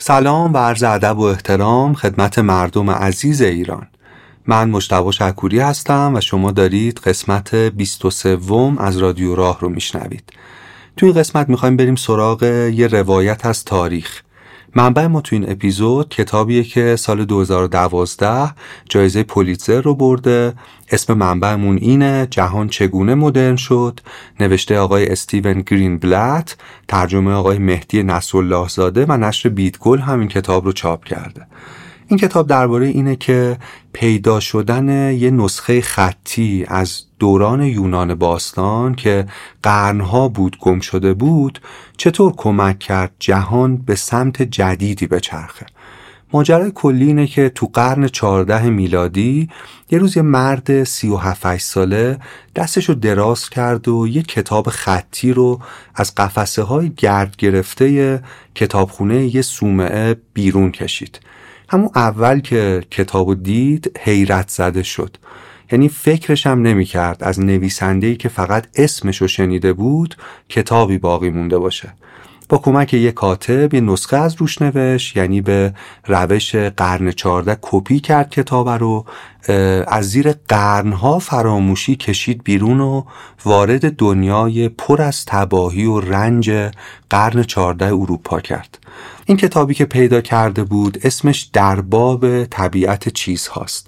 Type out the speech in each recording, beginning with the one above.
سلام و عرض ادب و احترام خدمت مردم عزیز ایران. من مجتبی شاکوری هستم و شما دارید قسمت 23 از رادیو راه رو میشنوید. تو این قسمت میخوایم بریم سراغ یه روایت از تاریخ. منبع ما تو این اپیزود کتابیه که سال 2012 جایزه پولیتزر رو برده. اسم منبعمون اینه جهان چگونه مدرن شد، نوشته آقای استیون گرین بلت، ترجمه آقای مهدی نصرالله زاده و نشر بیدگل همین کتاب رو چاپ کرده. این کتاب درباره اینه که پیدا شدن یه نسخه خطی از دوران یونان باستان که قرنها بود گم شده بود چطور کمک کرد جهان به سمت جدیدی بچرخه. ماجرای کلی اینه که تو قرن 14 میلادی یه روز یه مرد 37 ساله دستشو دراز کرد و یه کتاب خطی رو از قفسه‌های گرد گرفته کتابخونه یه صومعه بیرون کشید. همون اول که کتابو دید حیرت زده شد، یعنی فکرش هم نمی کرد از نویسندهی که فقط اسمشو شنیده بود کتابی باقی مونده باشه. با کمک یک کاتب یه نسخه از روش نوشت، یعنی به روش قرن 14 کپی کرد کتاب رو، از زیر قرنها فراموشی کشید بیرون و وارد دنیای پر از تباهی و رنج قرن 14 اروپا کرد. این کتابی که پیدا کرده بود اسمش درباب طبیعت چیز هاست،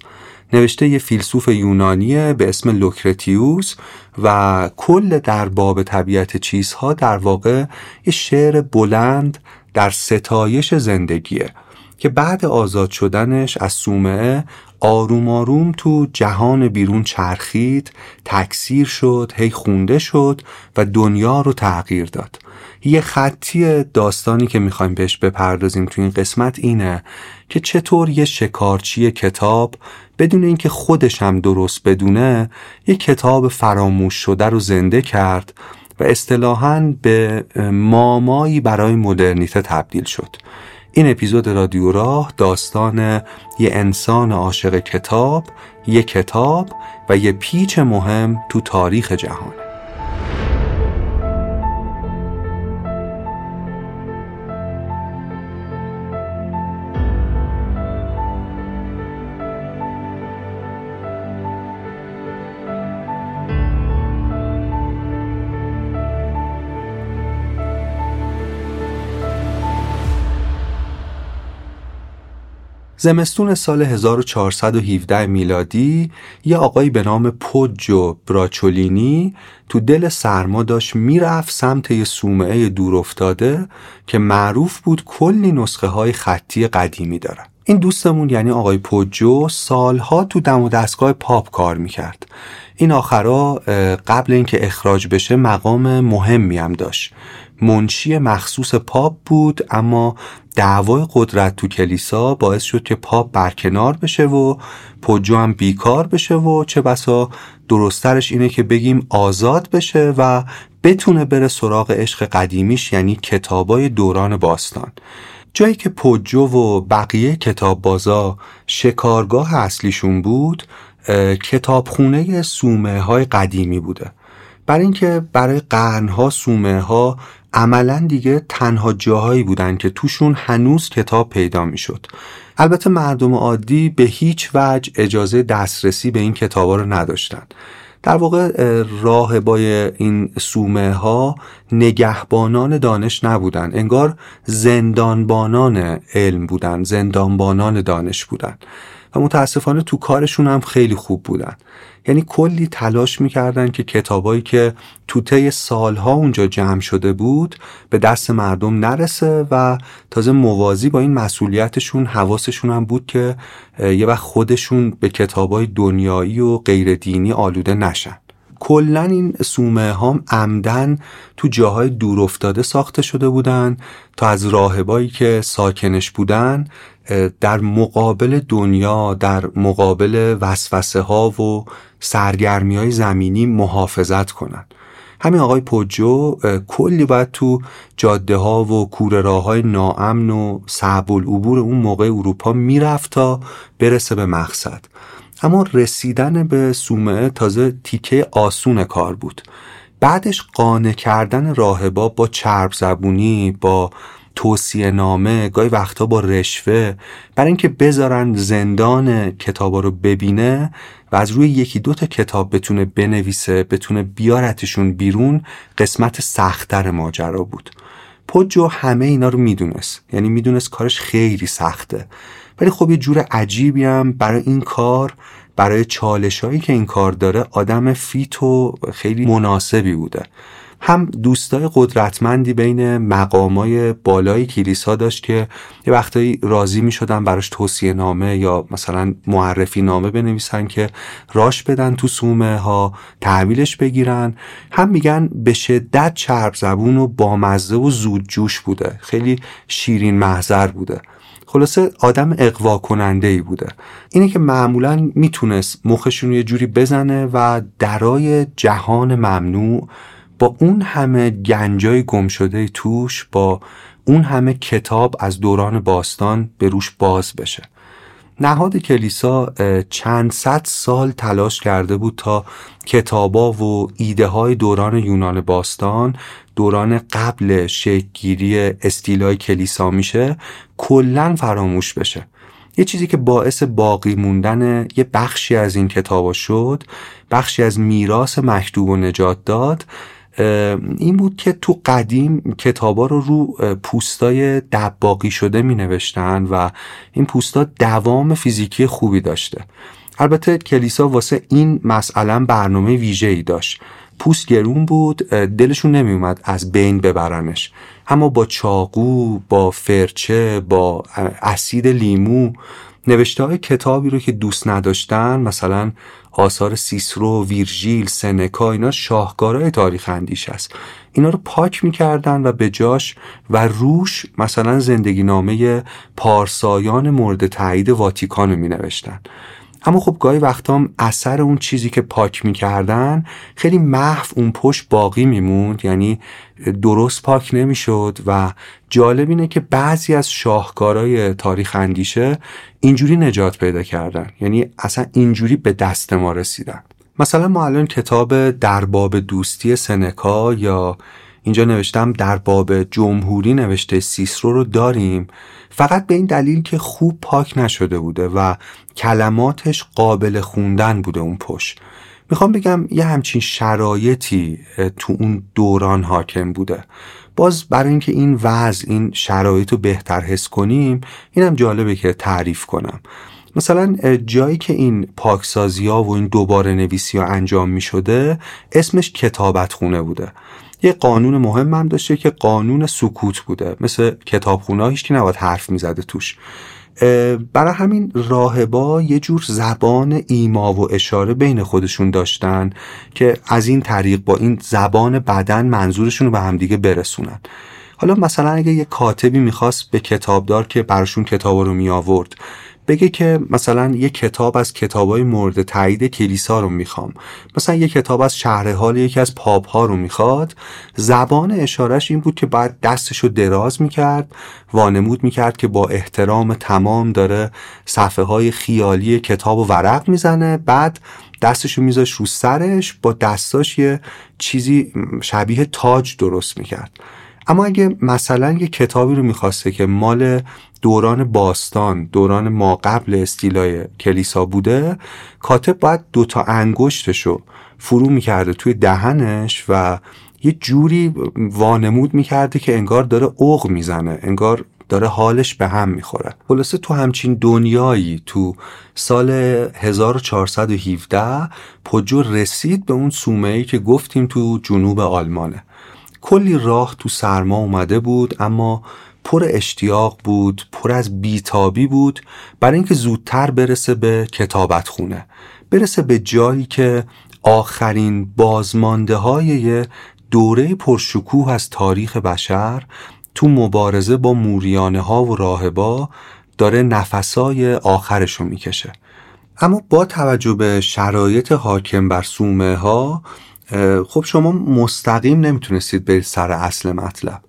نوشته یه فیلسوف یونانیه به اسم لوکرتیوس و کل درباب طبیعت چیزها در واقع یه شعر بلند در ستایش زندگیه که بعد آزاد شدنش از صومعه آروم آروم تو جهان بیرون چرخید، تکثیر شد، هی خونده شد و دنیا رو تغییر داد. یه خطی داستانی که میخوایم بهش بپردازیم تو این قسمت اینه که چطور یه شکارچی کتاب بدون اینکه خودش هم درست بدونه یه کتاب فراموش شده رو زنده کرد و اصطلاحاً به مامایی برای مدرنیته تبدیل شد. این اپیزود رادیو راه داستان یه انسان عاشق کتاب، یه کتاب و یه پیچ مهم تو تاریخ جهان. زمستون سال 1417 میلادی یه آقایی به نام پوجو براچولینی تو دل سرما داشت میرفت سمت یه صومعه دور افتاده که معروف بود کلی نسخه های خطی قدیمی داره. این دوستمون یعنی آقای پوجو سالها تو دم و دستگاه پاپ کار میکرد. این آخرا قبل اینکه اخراج بشه مقام مهمی هم داشت، منشی مخصوص پاپ بود، اما دعوای قدرت تو کلیسا باعث شد که پاپ برکنار بشه و پوجو هم بیکار بشه و چه بسا درسترش اینه که بگیم آزاد بشه و بتونه بره سراغ عشق قدیمیش، یعنی کتابای دوران باستان. جایی که پوجو و بقیه کتاببازا شکارگاه اصلیشون بود کتابخونه صومعه های قدیمی بوده. برای اینکه برای قرنها صومعه ها عملاً دیگه تنها جاهایی بودن که توشون هنوز کتاب پیدا میشد. البته مردم عادی به هیچ وجه اجازه دسترسی به این کتابا رو نداشتن. در واقع راهبای این صومعه ها نگهبانان دانش نبودن، انگار زندانبانان علم بودن، زندانبانان دانش بودن و متاسفانه تو کارشون هم خیلی خوب بودن. یعنی کلی تلاش میکردن که کتابایی که تو طی سالها اونجا جمع شده بود به دست مردم نرسه و تازه موازی با این مسئولیتشون حواسشون هم بود که یه وقت خودشون به کتابای دنیایی و غیر دینی آلوده نشن. کلن این صومعه هم عمدن تو جاهای دور افتاده ساخته شده بودن تا از راهبایی که ساکنش بودن در مقابل دنیا، در مقابل وسوسه ها و سرگرمی های زمینی محافظت کنن. همین آقای پوجو کلی باید تو جاده ها و کوره راه های ناامن و صعب العبور اون موقع اروپا میرفت تا برسه به مقصد. اما رسیدن به صومعه تازه تیکه آسون کار بود. بعدش قانع کردن راهبا با چرب زبونی، با توصیه نامه، گاهی وقتا با رشوه، برای اینکه بذارن زندان کتابا رو ببینه و از روی یکی دو تا کتاب بتونه بنویسه، بتونه بیارتشون بیرون، قسمت سخت‌تر ماجرا بود. پوجو همه اینا رو میدونست، یعنی میدونست کارش خیلی سخته، ولی خب یه جور عجیبی هم برای این کار، برای چالشایی که این کار داره، آدم فیت و خیلی مناسبی بوده. هم دوستای قدرتمندی بین مقامای بالای کلیسا داشت که یه وقتایی راضی می شدن براش توصیه نامه یا مثلا معرفی نامه بنویسن که راش بدن تو صومعه ها، تحویلش بگیرن. هم میگن به شدت چرب زبون و بامزه و زود جوش بوده، خیلی شیرین محضر بوده. خلاصه آدم اقوا کننده‌ای بوده. اینه که معمولاً میتونست مخشون یه جوری بزنه و درای جهان ممنوع، با اون همه گنجای گم شده توش، با اون همه کتاب از دوران باستان به روش باز بشه. نهاد کلیسا چند صد سال تلاش کرده بود تا کتابا و ایده های دوران یونان باستان، دوران قبل شکل‌گیری استیلای کلیسا میشه، کلاً فراموش بشه. یه چیزی که باعث باقی موندن یه بخشی از این کتابا شد، بخشی از میراث مکتوب و نجات داد، این بود که تو قدیم کتابا رو پوستای دباغی شده می نوشتن و این پوستا دوام فیزیکی خوبی داشته. البته کلیسا واسه این مسئله برنامه ویژه‌ای داشت. پوست گرون بود، دلشون نمی اومد از بین ببرنش، اما با چاقو، با فرچه، با اسید لیمو، نوشته‌های کتابی رو که دوست نداشتن، مثلا آثار سیسرو، ویرژیل، سنکا، اینا شاهکارهای تاریخ اندیش است، اینا رو پاک می‌کردن و به جاش و روش مثلا زندگی نامه پارسایان مورد تایید واتیکان رو می‌نوشتن. اما خب گاهی وقتا هم اثر اون چیزی که پاک می‌کردن خیلی محو اون پشت باقی میموند، یعنی درست پاک نمی‌شد. و جالب اینه که بعضی از شاهکارهای تاریخ اندیشه اینجوری نجات پیدا کردن، یعنی اصلا اینجوری به دست ما رسیدن. مثلا ما الان کتاب در باب دوستی سنکا یا اینجا نوشتم در باب جمهوری نوشته سیسرو رو داریم، فقط به این دلیل که خوب پاک نشده بوده و کلماتش قابل خوندن بوده اون پشت. میخوام بگم یه همچین شرایطی تو اون دوران حاکم بوده. باز برای اینکه این وضع، این شرایط رو بهتر حس کنیم، اینم جالبه که تعریف کنم. مثلا جایی که این پاکسازی ها و این دوباره نویسی ها انجام می شده، اسمش کتابتخونه بوده. یه قانون مهم هم داشته که قانون سکوت بوده، مثل کتابخونه ها هیچکی نباید حرف می زده توش. برای همین راهبا یه جور زبان ایما و اشاره بین خودشون داشتن که از این طریق با این زبان بدن منظورشون رو به همدیگه برسونن. حالا مثلا اگه یه کاتبی میخواست به کتابدار که براشون کتاب رو می آورد بگه که مثلا یه کتاب از کتابای مورد تایید کلیسا رو میخوام، مثلا یه کتاب از شرح حال یکی از پاپ ها رو میخواد، زبان اشارش این بود که بعد دستشو دراز میکرد، وانمود میکرد که با احترام تمام داره صفحه های خیالی کتاب و ورق میزنه، بعد دستشو میذاش رو سرش، با دستاش یه چیزی شبیه تاج درست میکرد. اما اگه مثلا یه کتابی رو میخواسته که مال دوران باستان، دوران ما قبل استیلای کلیسا بوده، کاتب باید دوتا انگشتشو فرو میکرده توی دهنش و یه جوری وانمود میکرده که انگار داره عوق میزنه، انگار داره حالش به هم میخوره. خلاصه تو همچین دنیایی تو سال 1417 پوجو رسید به اون صومعه‌ای که گفتیم تو جنوب آلمانه. کلی راه تو سرما اومده بود، اما پر اشتیاق بود، پر از بیتابی بود برای اینکه زودتر برسه به کتابتخونه، برسه به جایی که آخرین بازمانده های دوره پرشکوه از تاریخ بشر تو مبارزه با موریانه ها و راهبا داره نفسای آخرشو میکشه. اما با توجه به شرایط حاکم بر صومعه ها، خب شما مستقیم نمیتونستید برید سر اصل مطلب.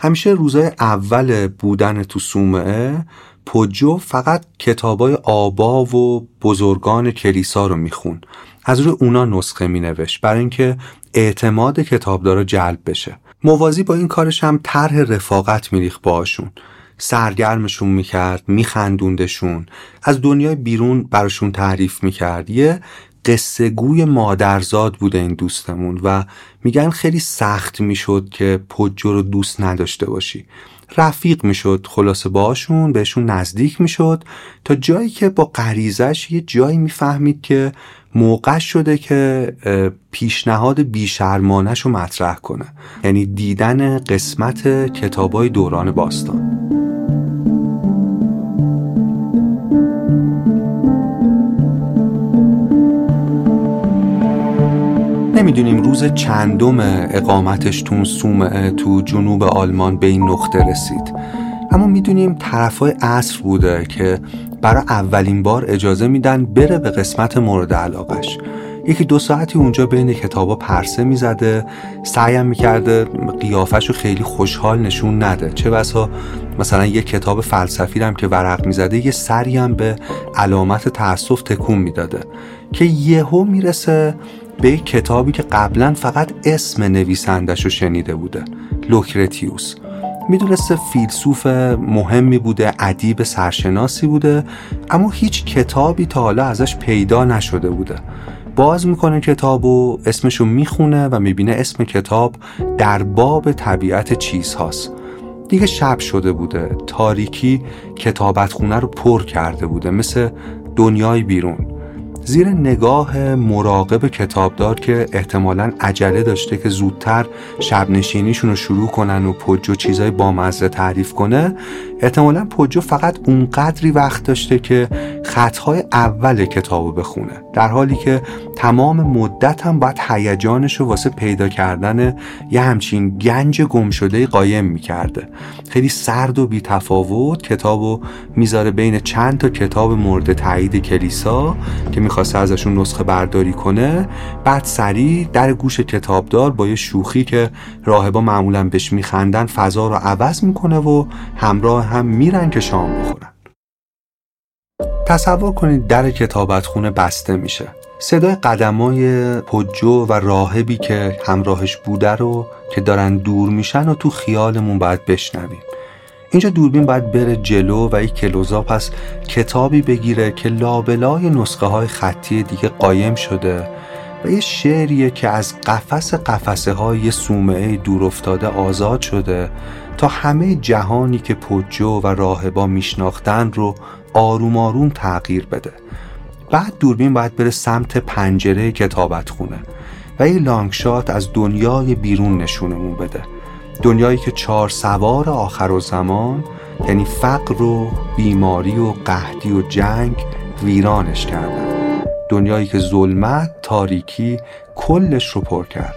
همیشه روزای اول بودن تو صومعه، پوجو فقط کتابای آبا و بزرگان کلیسا رو میخون، از روی اونا نسخه مینوشت برای اینکه اعتماد کتابدارا جلب بشه. موازی با این کارش هم طرح رفاقت میریخت باهاشون، سرگرمشون میکرد، میخندوندشون، از دنیای بیرون براشون تعریف میکرد. یه قصه گوی مادرزاد بوده این دوستمون و میگن خیلی سخت میشد که پوجو رو دوست نداشته باشی. رفیق میشد، خلاصه باهاشون بهشون نزدیک میشد تا جایی که با غریزش یه جایی میفهمید که موقع شده که پیشنهاد بی‌شرمانه‌ش رو مطرح کنه، یعنی دیدن قسمت کتابای دوران باستان. نمیدونیم روز چندم اقامتش تون صومعه تو جنوب آلمان به این نقطه رسید، اما میدونیم طرفای عصر بوده که برای اولین بار اجازه میدن بره به قسمت مورد علاقش. یکی دو ساعتی اونجا بین کتابا پرسه میزده، سعیم میکرده قیافش رو خیلی خوشحال نشون نده، چه بسا مثلا یه کتاب فلسفی هم که ورق میزده یه سری هم به علامت تأسف تکون میداده که یهو میرسه به یک کتابی که قبلا فقط اسم نویسندش رو شنیده بوده، لوکرتیوس. میدونسته فیلسوف مهمی بوده، ادیب سرشناسی بوده، اما هیچ کتابی تا حالا ازش پیدا نشده بوده. باز میکنه کتابو، اسمشو میخونه و میبینه اسم کتاب در باب طبیعت چیزهاست. دیگه شب شده بوده، تاریکی کتابتخونه رو پر کرده بوده، مثل دنیای بیرون. زیر نگاه مراقب کتابدار که احتمالاً عجله داشته که زودتر شبنشینیشون رو شروع کنن و پوجو چیزای بامزه تعریف کنه، احتمالاً پوجو فقط اونقدری وقت داشته که خطهای اول کتابو بخونه، در حالی که تمام مدت هم باید هیجانش رو واسه پیدا کردن یه همچین گنج گمشدهی قایم میکرده. خیلی سرد و بی‌تفاوت کتابو میذاره بین چند تا کتاب مورد تایید کلیسا که میخواسته ازشون نسخه برداری کنه، بعد سریع در گوش کتابدار با یه شوخی که راهبا معمولا بهش میخندن فضا رو عوض میکنه و همراه هم میرن که شام بخورن. تصور کنید در کتابتخونه بسته میشه، صدای قدمای پوجو و راهبی که همراهش بوده رو که دارن دور میشن و تو خیالمون باید بشنویم. اینجا دوربین باید بره جلو و یک کلوزآپ از کتابی بگیره که لابلای نسخه های خطی دیگه قایم شده و یه شعریه که از قفسه های صومعه دور افتاده آزاد شده تا همه جهانی که پوجو و راهبا میشناختن رو آروم آروم تغییر بده. بعد دوربین باید بره سمت پنجره کتابتخونه و یه لانگشات از دنیای بیرون نشونمون بده، دنیایی که چار سوار آخرالزمان، یعنی فقر و بیماری و قحطی و جنگ، ویرانش کردن، دنیایی که ظلمت، تاریکی کلش رو پر کرد.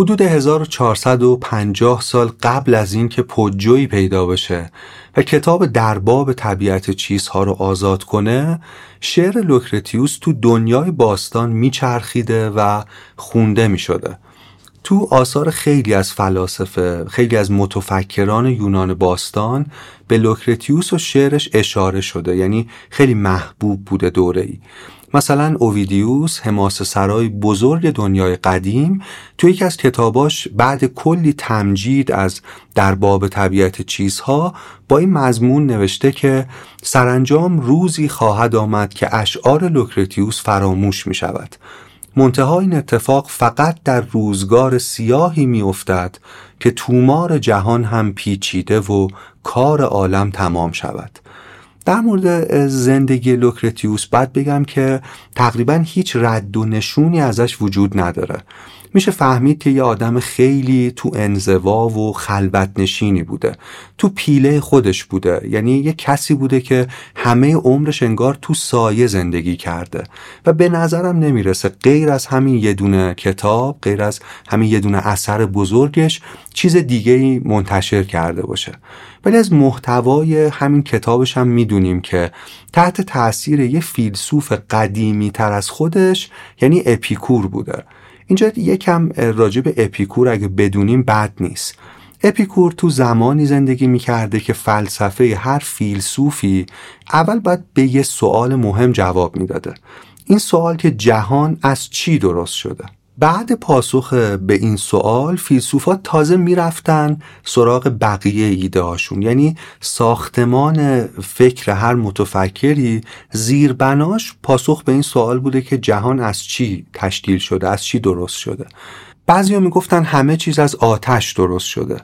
حدود 1450 سال قبل از این که پوجویی پیدا بشه و کتاب در باب طبیعت چیزها رو آزاد کنه، شعر لوکرتیوس تو دنیای باستان میچرخیده و خونده میشده. تو آثار خیلی از فلاسفه، خیلی از متفکران یونان باستان به لوکرتیوس و شعرش اشاره شده، یعنی خیلی محبوب بوده دوره‌ای. مثلا اوویدیوس، حماسه سرای بزرگ دنیای قدیم، تو یکی از کتاباش بعد کلی تمجید از در باب طبیعت چیزها با این مضمون نوشته که سرانجام روزی خواهد آمد که اشعار لوکرتیوس فراموش می شود. منتهای این اتفاق فقط در روزگار سیاهی می افتد که تومار جهان هم پیچیده و کار عالم تمام شود. در مورد زندگی لوکرتیوس باید بگم که تقریبا هیچ رد و نشونی ازش وجود نداره. میشه فهمید که یه آدم خیلی تو انزوا و خلوت نشینی بوده، تو پیله خودش بوده، یعنی یه کسی بوده که همه عمرش انگار تو سایه زندگی کرده و به نظرم نمیرسه غیر از همین یه دونه کتاب، غیر از همین یه دونه اثر بزرگش چیز دیگه‌ای منتشر کرده باشه. ولی از محتوای همین کتابش هم میدونیم که تحت تأثیر یه فیلسوف قدیمی تر از خودش، یعنی اپیکور بوده. اینجا یکم راجع به اپیکور اگه بدونیم بد نیست. اپیکور تو زمانی زندگی می‌کرده که فلسفه هر فیلسوفی اول باید به یه سوال مهم جواب میداده. این سوال که جهان از چی درست شده؟ بعد پاسخ به این سوال فیلسوفا تازه میرفتن سراغ بقیه ایده‌هاشون. یعنی ساختمان فکر هر متفکری زیربناش پاسخ به این سوال بوده که جهان از چی تشکیل شده، از چی درست شده. بعضیا میگفتن همه چیز از آتش درست شده.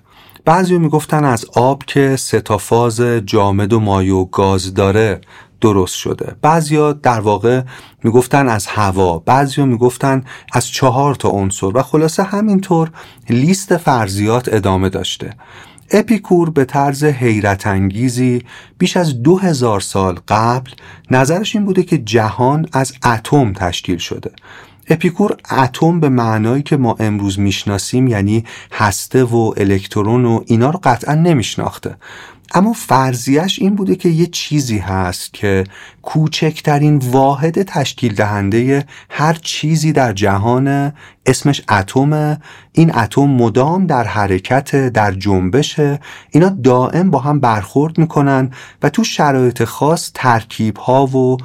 بعضیا میگفتن از آب که سه تا فاز جامد و مایع و گاز داره درست شده. بعضیا در واقع میگفتن از هوا، بعضیا میگفتن از 4 تا عنصر و خلاصه همینطور لیست فرضیات ادامه داشته. اپیکور به طرز حیرت انگیزی بیش از 2000 سال قبل نظرش این بوده که جهان از اتم تشکیل شده. اپیکور اتم به معنایی که ما امروز میشناسیم، یعنی هسته و الکترون و اینا، رو قطعا نمیشناخته. اما فرضیه‌اش این بوده که یه چیزی هست که کوچکترین واحد تشکیل دهنده هر چیزی در جهان، اسمش اتمه. این اتم مدام در حرکت، در جنبشه، اینا دائم با هم برخورد میکنن و تو شرایط خاص ترکیب‌ها و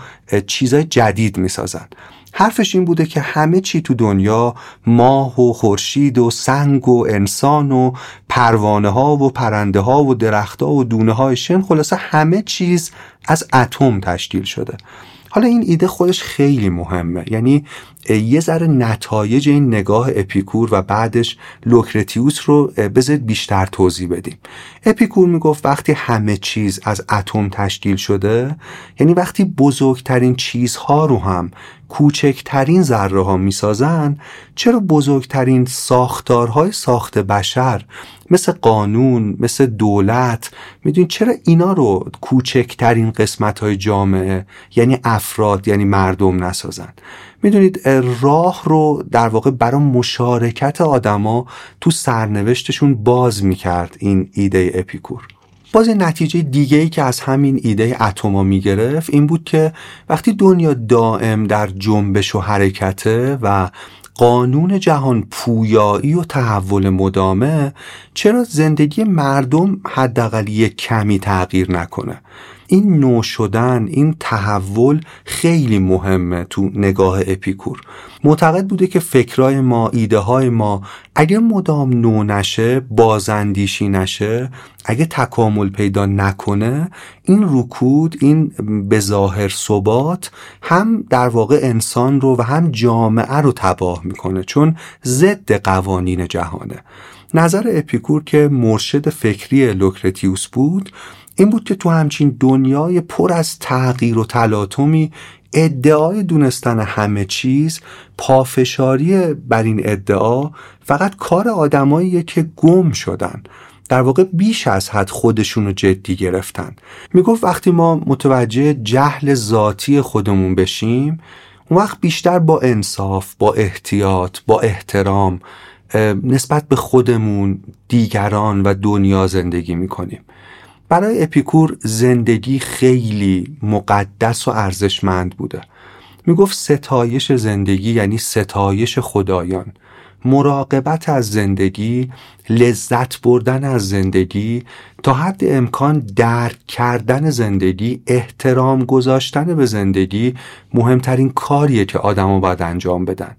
چیزای جدید میسازن. حرفش این بوده که همه چی تو دنیا، ماه و خورشید و سنگ و انسان و پروانه ها و پرنده ها و درخت ها و دونه های شن، خلاصه همه چیز از اتم تشکیل شده. حالا این ایده خودش خیلی مهمه، یعنی یه ذره نتایج این نگاه اپیکور و بعدش لوکرتیوس رو بذارید بیشتر توضیح بدیم. اپیکور میگفت وقتی همه چیز از اتم تشکیل شده، یعنی وقتی بزرگترین چیزها رو هم کوچکترین ذره ها میسازن، چرا بزرگترین ساختارهای ساخت بشر مثل قانون، مثل دولت، میدونید، چرا اینا رو کوچکترین قسمت‌های جامعه، یعنی افراد، یعنی مردم نسازن؟ میدونید راه رو در واقع برای مشارکت آدما تو سرنوشتشون باز میکرد این ایده اپیکور. باز یه نتیجه دیگه‌ای که از همین ایده اتم‌ها میگرفت این بود که وقتی دنیا دائم در جنبش و حرکته و قانون جهان پویایی و تحول مدامه، چرا زندگی مردم حداقل یک کمی تغییر نکنه؟ این نو شدن، این تحول خیلی مهمه تو نگاه اپیکور. معتقد بوده که فکرای ما، ایده‌های ما اگه مدام نو نشه، بازاندیشی نشه، اگه تکامل پیدا نکنه، این رکود، این به ظاهر ثبات، هم در واقع انسان رو و هم جامعه رو تباه میکنه، چون ضد قوانین جهانه. نظر اپیکور که مرشد فکری لوکرتیوس بود این بود که تو همچین دنیای پر از تغییر و تلاطمی ادعای دونستن همه چیز، پافشاری بر این ادعا، فقط کار آدماییه که گم شدن، در واقع بیش از حد خودشون رو جدی گرفتن. میگفت وقتی ما متوجه جهل ذاتی خودمون بشیم، اون وقت بیشتر با انصاف، با احتیاط، با احترام نسبت به خودمون، دیگران و دنیا زندگی میکنیم. برای اپیکور زندگی خیلی مقدس و ارزشمند بوده. میگفت ستایش زندگی یعنی ستایش خدایان، مراقبت از زندگی، لذت بردن از زندگی، تا حد امکان درک کردن زندگی، احترام گذاشتن به زندگی مهمترین کاریه که آدما باید انجام بدن.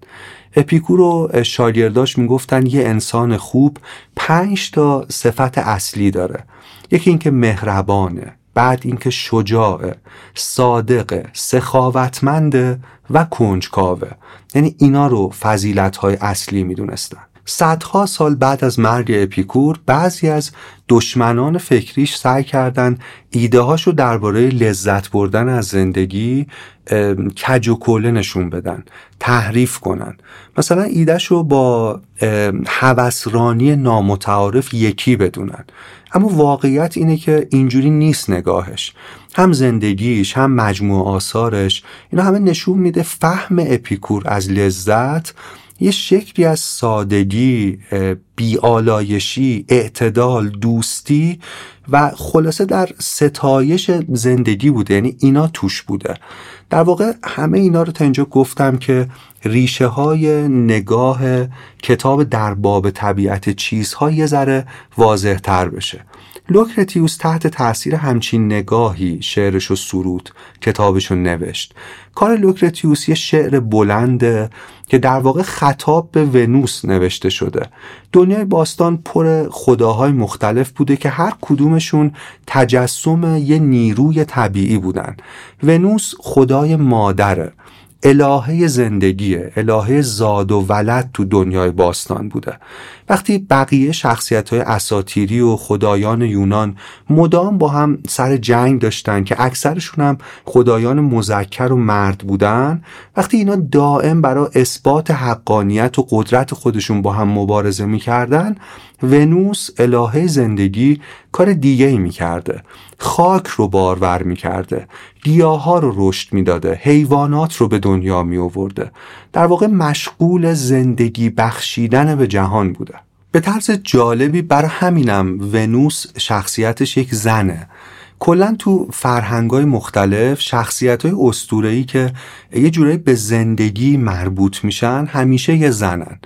اپیکور و شاگرداش میگفتن یه انسان خوب 5 تا صفت اصلی داره. یکی اینکه مهربانه، بعد اینکه شجاعه، صادقه، سخاوتمنده و کنجکاوه. یعنی اینا رو فضیلت‌های اصلی میدونستن. صدها سال بعد از مرگ اپیکور بعضی از دشمنان فکریش سعی کردن ایده‌هاشو درباره لذت بردن از زندگی کج و کله نشون بدن، تحریف کنن. مثلا ایده‌شو با هوسرانی نامتعارف یکی بدونن. اما واقعیت اینه که اینجوری نیست نگاهش. هم زندگیش، هم مجموع آثارش، اینا همه نشون میده فهم اپیکور از لذت یه شکلی از سادگی، بی‌آلایشی، اعتدال، دوستی و خلاصه در ستایش زندگی بوده. یعنی اینا توش بوده. در واقع همه اینا رو تا اینجا گفتم که ریشه های نگاه کتاب در باب طبیعت چیزها یه ذره واضح تر بشه. لوکرتیوس تحت تاثیر همچین نگاهی شعرش و سرود کتابش رو نوشت. کار لوکرتیوس یه شعر بلنده که در واقع خطاب به ونوس نوشته شده. دنیای باستان پر خداهای مختلف بوده که هر کدومشون تجسم یه نیروی طبیعی بودن. ونوس خدای مادره، الهه زندگیه، الهه زاد و ولد تو دنیای باستان بوده. وقتی بقیه شخصیت‌های اساطیری و خدایان یونان مدام با هم سر جنگ داشتن که اکثرشون هم خدایان مذکر و مرد بودن، وقتی اینا دائم برای اثبات حقانیت و قدرت خودشون با هم مبارزه می‌کردن، ونوس الهه زندگی کار دیگه‌ای می‌کرده. خاک رو بارور می‌کرده، گیاها رو رشد می‌داده، حیوانات رو به دنیا می‌آورده. در واقع مشغول زندگی بخشیدن به جهان بوده. به طرز جالبی بر همینم ونوس شخصیتش یک زنه. کلن تو فرهنگ‌های مختلف شخصیت‌های اسطوره‌ای که یه جورایی به زندگی مربوط میشن همیشه یه زنن.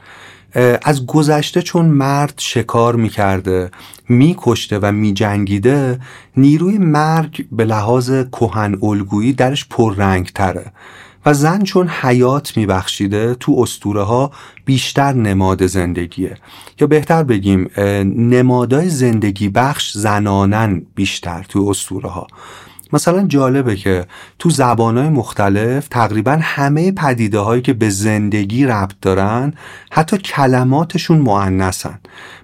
از گذشته چون مرد شکار میکرده، میکشته و میجنگیده، نیروی مرگ به لحاظ کهن الگویی درش پررنگ تره و زن چون حیات میبخشیده تو اسطوره ها بیشتر نماد زندگیه، یا بهتر بگیم نمادای زندگی بخش زنانن بیشتر تو اسطوره ها. مثلا جالبه که تو زبان‌های مختلف تقریبا همه پدیده‌هایی که به زندگی ربط دارن حتی کلماتشون مؤنثن.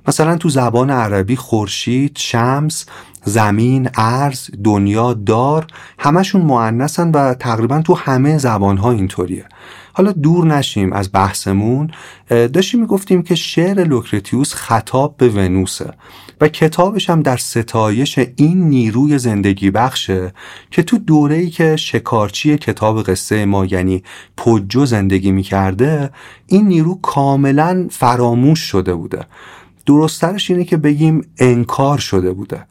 مثلا تو زبان عربی خورشید، شمس، زمین، ارض، دنیا، دار همشون مؤنثن و تقریبا تو همه زبان‌ها اینطوریه. حالا دور نشیم از بحثمون. داشتیم میگفتیم که شعر لوکرتیوس خطاب به ونوسه و کتابش هم در ستایش این نیروی زندگی بخشه که تو دوره‌ای که شکارچی کتاب قصه ما یعنی پوجو زندگی میکرده، این نیرو کاملا فراموش شده بوده. درست‌ترش اینه که بگیم انکار شده بوده.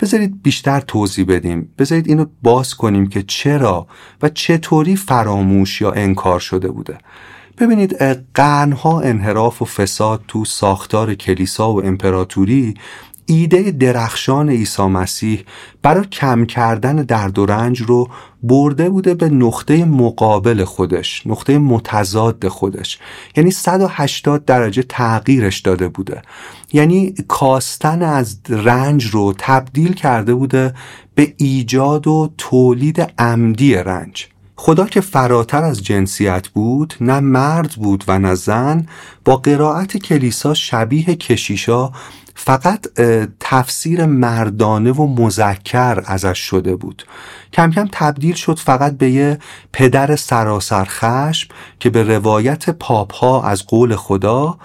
بذارید بیشتر توضیح بدیم، بذارید اینو باز کنیم که چرا و چطوری فراموش یا انکار شده بوده. ببینید، قرنها انحراف و فساد تو ساختار کلیسا و امپراتوری، ایده درخشان عیسی مسیح برای کم کردن درد و رنج رو برده بوده به نقطه مقابل خودش، نقطه متضاد خودش، یعنی 180 درجه تغییرش داده بوده. یعنی کاستن از رنج رو تبدیل کرده بوده به ایجاد و تولید عمدی رنج. خدا که فراتر از جنسیت بود، نه مرد بود و نه زن، با قرائت کلیسا شبیه کشیشا فقط تفسیر مردانه و مذکر ازش شده بود. کم کم تبدیل شد فقط به یه پدر سراسر خشم که به روایت پاپ‌ها از قول خدا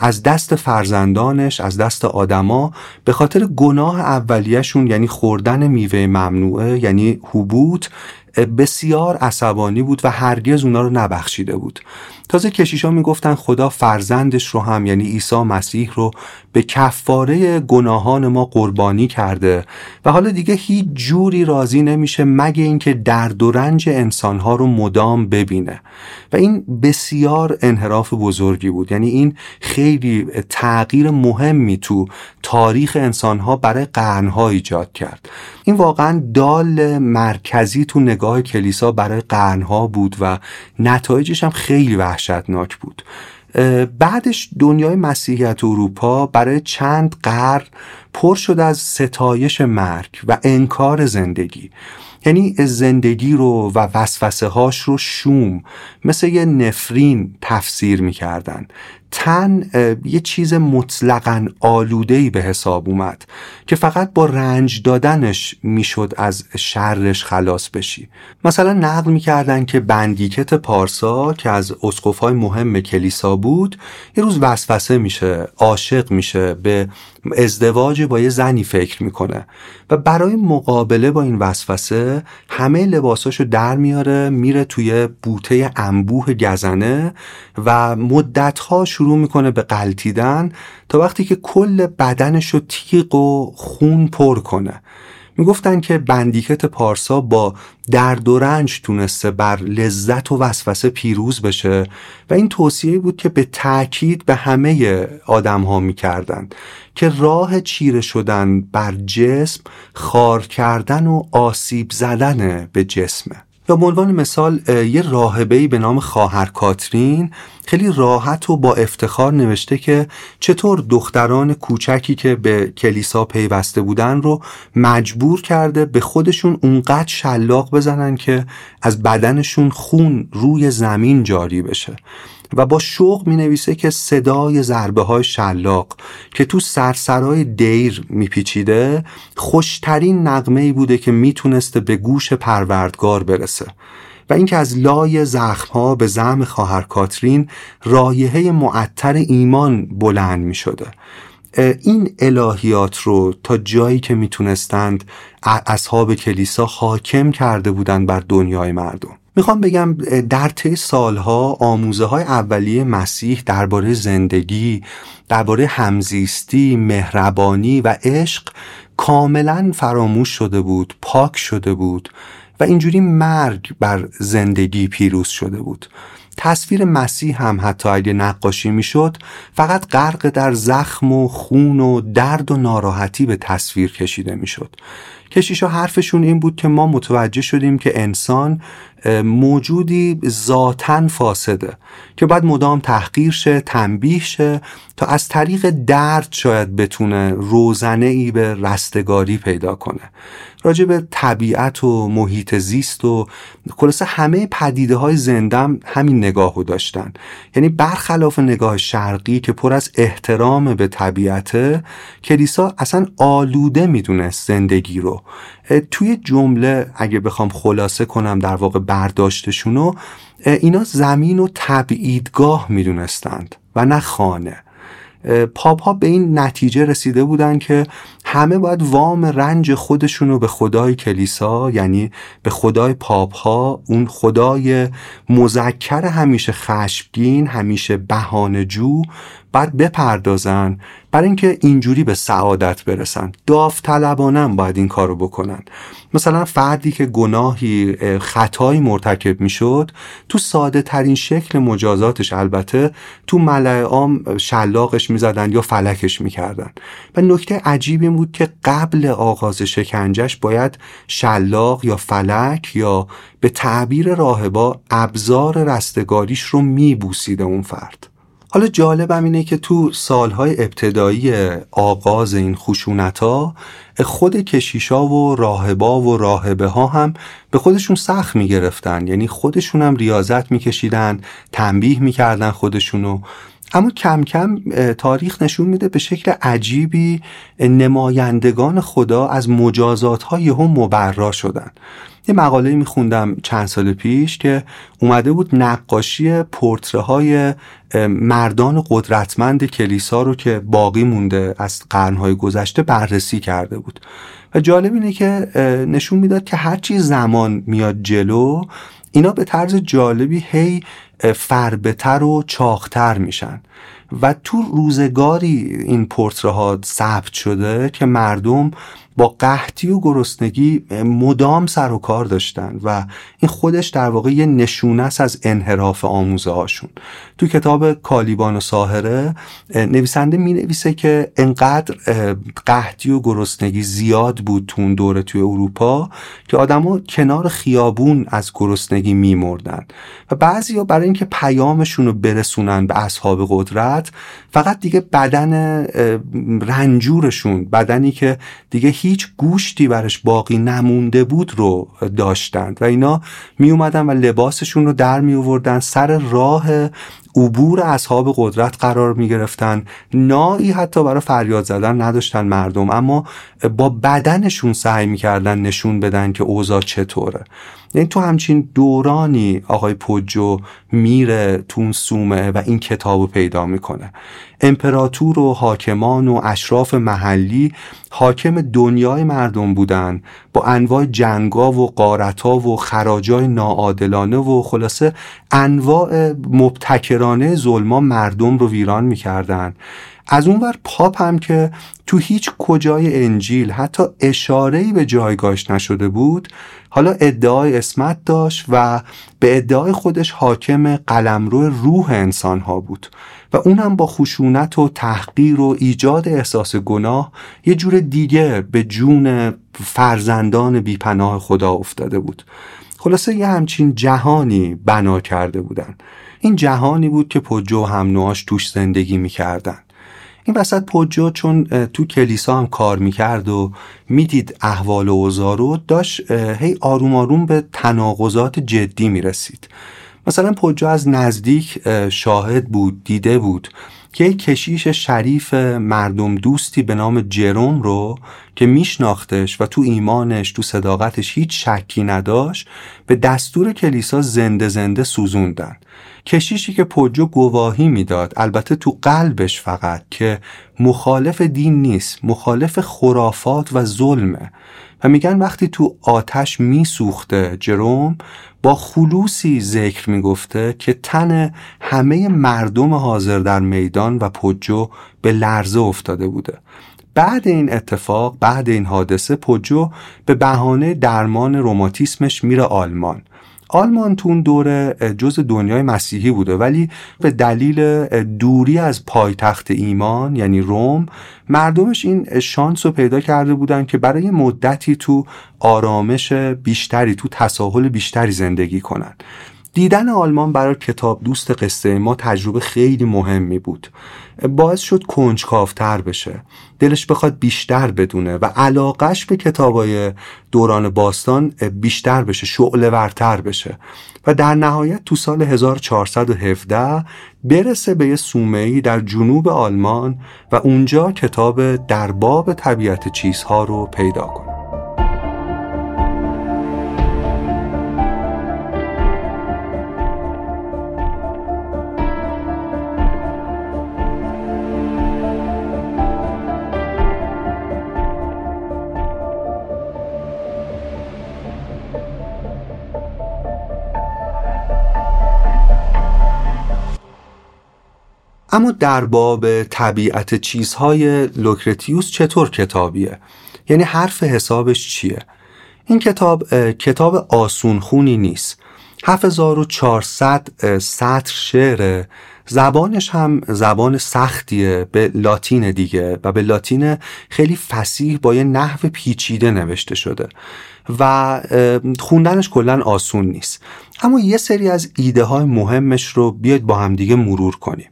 از دست فرزندانش، از دست آدما، به خاطر گناه اولیه‌شون یعنی خوردن میوه ممنوعه یعنی حبوط، بسیار عصبانی بود و هرگز اونا رو نبخشیده بود. تازه کشیشا میگفتن خدا فرزندش رو هم یعنی عیسی مسیح رو به کفاره گناهان ما قربانی کرده و حالا دیگه هیچ جوری راضی نمیشه مگه اینکه درد و رنج انسانها رو مدام ببینه. و این بسیار انحراف بزرگی بود. یعنی این خیلی تغییر مهمی تو تاریخ انسانها برای قرنها ایجاد کرد. این واقعا دال مرکزی تو نگاه کلیسا برای قرنها بود و نتایجش هم خیلی وحشتناک بود. بعدش دنیای مسیحیت اروپا برای چند قرن پر شد از ستایش مرگ و انکار زندگی. یعنی زندگی رو و وسوسه هاش رو شوم مثل یه نفرین تفسیر می کردن. تن یه چیز مطلقاً آلوده‌ای به حساب اومد که فقط با رنج دادنش میشد از شرش خلاص بشی. مثلا نقل میکردن که بندیکت پارسا که از اسقف‌های مهم کلیسا بود یه روز وسوسه میشه، عاشق میشه، به ازدواج با یه زنی فکر میکنه و برای مقابله با این وسوسه همه لباساشو در میاره، میره توی بوته انبوه گزنه و مدتها شروع میکنه به غلتیدن تا وقتی که کل بدنشو تیغ و خون پر کنه. میگفتن که بندیکت پارسا با درد و رنج تونسته بر لذت و وسوسه پیروز بشه و این توصیه بود که به تأکید به همه آدم ها میکردن که راه چیره شدن بر جسم خار کردن و آسیب زدن به جسمه. یا به عنوان مثال یه راهبه‌ای به نام خواهر کاترین خیلی راحت و با افتخار نوشته که چطور دختران کوچکی که به کلیسا پیوسته بودن رو مجبور کرده به خودشون اونقدر شلاق بزنن که از بدنشون خون روی زمین جاری بشه و با شوق می نویسه که صدای ضربه های شلاق که تو سرسرای دیر می پیچیده خوشترین نغمه‌ای بوده که می تونسته به گوش پروردگار برسه و اینکه از لای زخم‌ها به زعم خواهر کاترین رایحه معطر ایمان بلند می شده. این الهیات رو تا جایی که می تونستند اصحاب کلیسا حاکم کرده بودن بر دنیای مردم. میخوام بگم در طی سالها آموزه های اولیه مسیح درباره زندگی، درباره همزیستی، مهربانی و عشق کاملا فراموش شده بود، پاک شده بود و اینجوری مرگ بر زندگی پیروز شده بود. تصویر مسیح هم حتی اگه نقاشی میشد فقط غرق در زخم و خون و درد و ناراحتی به تصویر کشیده میشد. کشیشا حرفشون این بود که ما متوجه شدیم که انسان موجودی ذاتاً فاسده که باید مدام تحقیر شه، تنبیه شه تا از طریق درد شاید بتونه روزنه‌ای به رستگاری پیدا کنه. راجع به طبیعت و محیط زیست و خلاصه همه پدیده‌های زندم همین نگاهو داشتن. یعنی برخلاف نگاه شرقی که پر از احترام به طبیعته، کلیسا اصلا آلوده میدونست زندگی رو. توی جمله اگه بخوام خلاصه کنم در واقع برداشتشونو، اینا زمین و تبعیدگاه میدونستند و نه خانه. پاپ ها به این نتیجه رسیده بودن که همه باید وام رنج خودشونو به خدای کلیسا، یعنی به خدای پاپ ها، اون خدای مذکر همیشه خشمگین، همیشه بهانه‌جو، باید بپردازن برای اینکه اینجوری به سعادت برسن. داوطلبانه باید این کارو بکنن. مثلا فردی که گناهی، خطایی مرتکب میشد، تو ساده ترین شکل مجازاتش البته تو ملأ عام شلاقش میزدن یا فلکش میکردن. و نکته عجیبی بود که قبل آغاز شکنجش باید شلاق یا فلک یا به تعبیر راهبا ابزار رستگاریش رو میبوسیده اون فرد. حالا جالبم اینه که تو سالهای ابتدایی آغاز این خشونت‌ها خود کشیشا و راهبا و راهبه ها هم به خودشون سخت می‌گرفتن، یعنی خودشون هم ریاضت می‌کشیدن، تنبیه می‌کردن خودشونو. اما کم کم تاریخ نشون میده به شکل عجیبی نمایندگان خدا از مجازات‌های هم مبرا شدن. یه مقاله میخوندم چند سال پیش که اومده بود نقاشی پورتره های مردان قدرتمند کلیسا رو که باقی مونده از قرنهای گذشته بررسی کرده بود و جالب اینه که نشون میداد که هرچی زمان میاد جلو اینا به طرز جالبی هی فربه‌تر و چاق‌تر میشن و تو روزگاری این پورتره ها ثبت شده که مردم با قحطی و گرسنگی مدام سر و کار داشتن و این خودش در واقع یه نشونه است از انحراف آموزه هاشون. تو کتاب کالیبان و ساحره نویسنده می نویسه که انقدر قحطی و گرسنگی زیاد بود تو اون دوره توی اروپا که آدما کنار خیابون از گرسنگی می مردن و بعضیا برای اینکه پیامشون رو برسونن به اصحاب قدرت فقط دیگه بدن رنجورشون، بدنی که دیگه هیچ گوشتی برش باقی نمونده بود رو داشتند و اینا می اومدن و لباسشون رو در می آوردن، سر راه عبور اصحاب قدرت قرار می گرفتن، نایی حتی برای فریاد زدن نداشتن مردم، اما با بدنشون سعی می کردن نشون بدن که اوضاع چطوره. یعنی تو همچین دورانی آقای پوجو میره تو اون صومعه و این کتابو پیدا میکنه. امپراتور و حاکمان و اشراف محلی حاکم دنیای مردم بودن، با انواع جنگا و غارتا و خراجای ناعادلانه و خلاصه انواع مبتکرانه ظلما مردم رو ویران میکردن. از اونور پاپ هم که تو هیچ کجای انجیل حتی اشاره‌ای به جایگاهش نشده بود، حالا ادعای عصمت داشت و به ادعای خودش حاکم قلمرو روح انسان‌ها بود و اونم با خشونت و تحقیر و ایجاد احساس گناه یه جور دیگه به جون فرزندان بیپناه خدا افتاده بود. خلاصه یه همچین جهانی بنا کرده بودن. این جهانی بود که پوجو هم نوعاش توش زندگی می‌کردن. این وسط پوجو چون تو کلیسا هم کار میکرد و میدید احوال و اوضاع رو، داشت هی آروم آروم به تناقضات جدی میرسید. مثلا پوجو از نزدیک شاهد بود، دیده بود که یک کشیش شریف مردم دوستی به نام جروم رو که میشناختش و تو ایمانش تو صداقتش هیچ شکی نداشت، به دستور کلیسا زنده زنده سوزوندن. کشیشی که پوجو گواهی میداد، البته تو قلبش فقط، که مخالف دین نیست، مخالف خرافات و ظلمه. و میگن وقتی تو آتش میسوخته جروم، با خلوصی ذکر میگفته که تن همه مردم حاضر در میدان و پوجو به لرزه افتاده بوده. بعد این اتفاق، بعد این حادثه، پوجو به بهانه درمان روماتیسمش میره آلمان. آلمان تو اون دوره جز دنیای مسیحی بوده، ولی به دلیل دوری از پایتخت ایمان یعنی روم، مردمش این شانس رو پیدا کرده بودن که برای مدتی تو آرامش بیشتری، تو تساهل بیشتری زندگی کنن. دیدن آلمان برای کتاب دوست قصه ما تجربه خیلی مهمی بود. باعث شد کنجکاوتر بشه، دلش بخواد بیشتر بدونه و علاقش به کتابای دوران باستان بیشتر بشه، شعله‌ورتر بشه و در نهایت تو سال 1417 برسه به یه صومعه‌ای در جنوب آلمان و اونجا کتاب در باب طبیعت چیزها رو پیدا کنه. اما در باب طبیعت چیزهای لوکرتیوس چطور کتابیه؟ یعنی حرف حسابش چیه؟ این کتاب آسونخونی نیست. 7400 سطر شعره، زبانش هم زبان سختیه، به لاتین دیگه و به لاتین خیلی فصیح با یه نحو پیچیده نوشته شده و خوندنش کلن آسون نیست. اما یه سری از ایده های مهمش رو بیاید با هم دیگه مرور کنیم.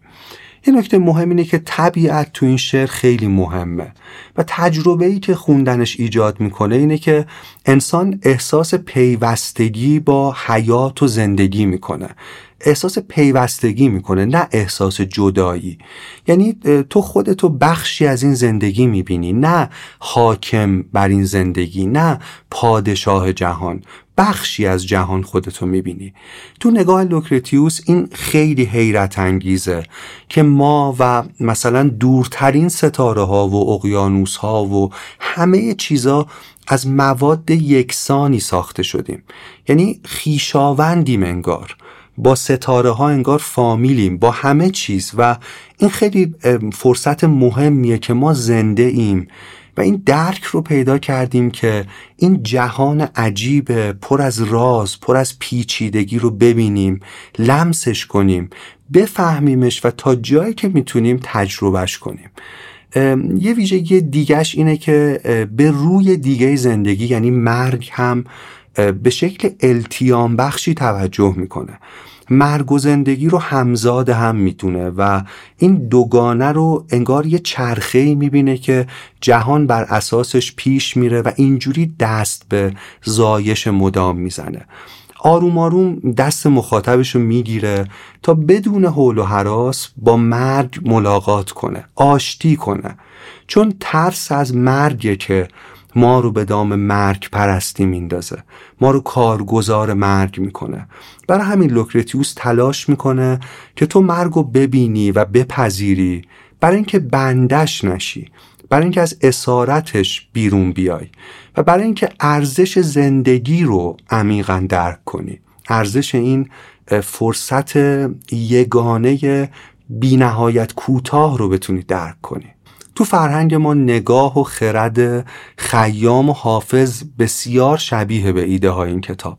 این نکته مهم اینه که طبیعت تو این شعر خیلی مهمه و تجربه‌ای که خوندنش ایجاد میکنه اینه که انسان احساس پیوستگی با حیات و زندگی میکنه. احساس پیوستگی میکنه، نه احساس جدایی. یعنی تو خودتو بخشی از این زندگی میبینی، نه حاکم بر این زندگی، نه پادشاه جهان، بخشی از جهان خودتو میبینی. تو نگاه لوکرتیوس این خیلی حیرت انگیزه که ما و مثلا دورترین ستاره ها و اقیانوس ها و همه چیزا از مواد یکسانی ساخته شدیم. یعنی خیشاوندیم، انگار با ستاره ها انگار فامیلیم، با همه چیز. و این خیلی فرصت مهمیه که ما زنده ایم و این درک رو پیدا کردیم که این جهان عجیب پر از راز، پر از پیچیدگی رو ببینیم، لمسش کنیم، بفهمیمش و تا جایی که میتونیم تجربهش کنیم. یه ویژگی دیگهش اینه که به روی دیگه زندگی یعنی مرگ هم به شکل التیام بخشی توجه میکنه. مرگ و زندگی رو همزاد هم میدونه و این دوگانه رو انگار یه چرخه‌ای میبینه که جهان بر اساسش پیش میره و اینجوری دست به زایش مدام میزنه. آروم آروم دست مخاطبش رو میگیره تا بدون هول و هراس با مرگ ملاقات کنه، آشتی کنه، چون ترس از مرگه که ما رو به دام مرگ پرستی میندازه، ما رو کارگزار مرگ میکنه. برای همین لوکرتیوس تلاش میکنه که تو مرگ رو ببینی و بپذیری، برای اینکه بندش نشی، برای اینکه از اسارتش بیرون بیای و برای اینکه ارزش زندگی رو عمیقاً درک کنی، ارزش این فرصت یگانه بی‌نهایت کوتاه رو بتونی درک کنی. تو فرهنگ ما نگاه و خرد خیام و حافظ بسیار شبیه به ایده های این کتاب.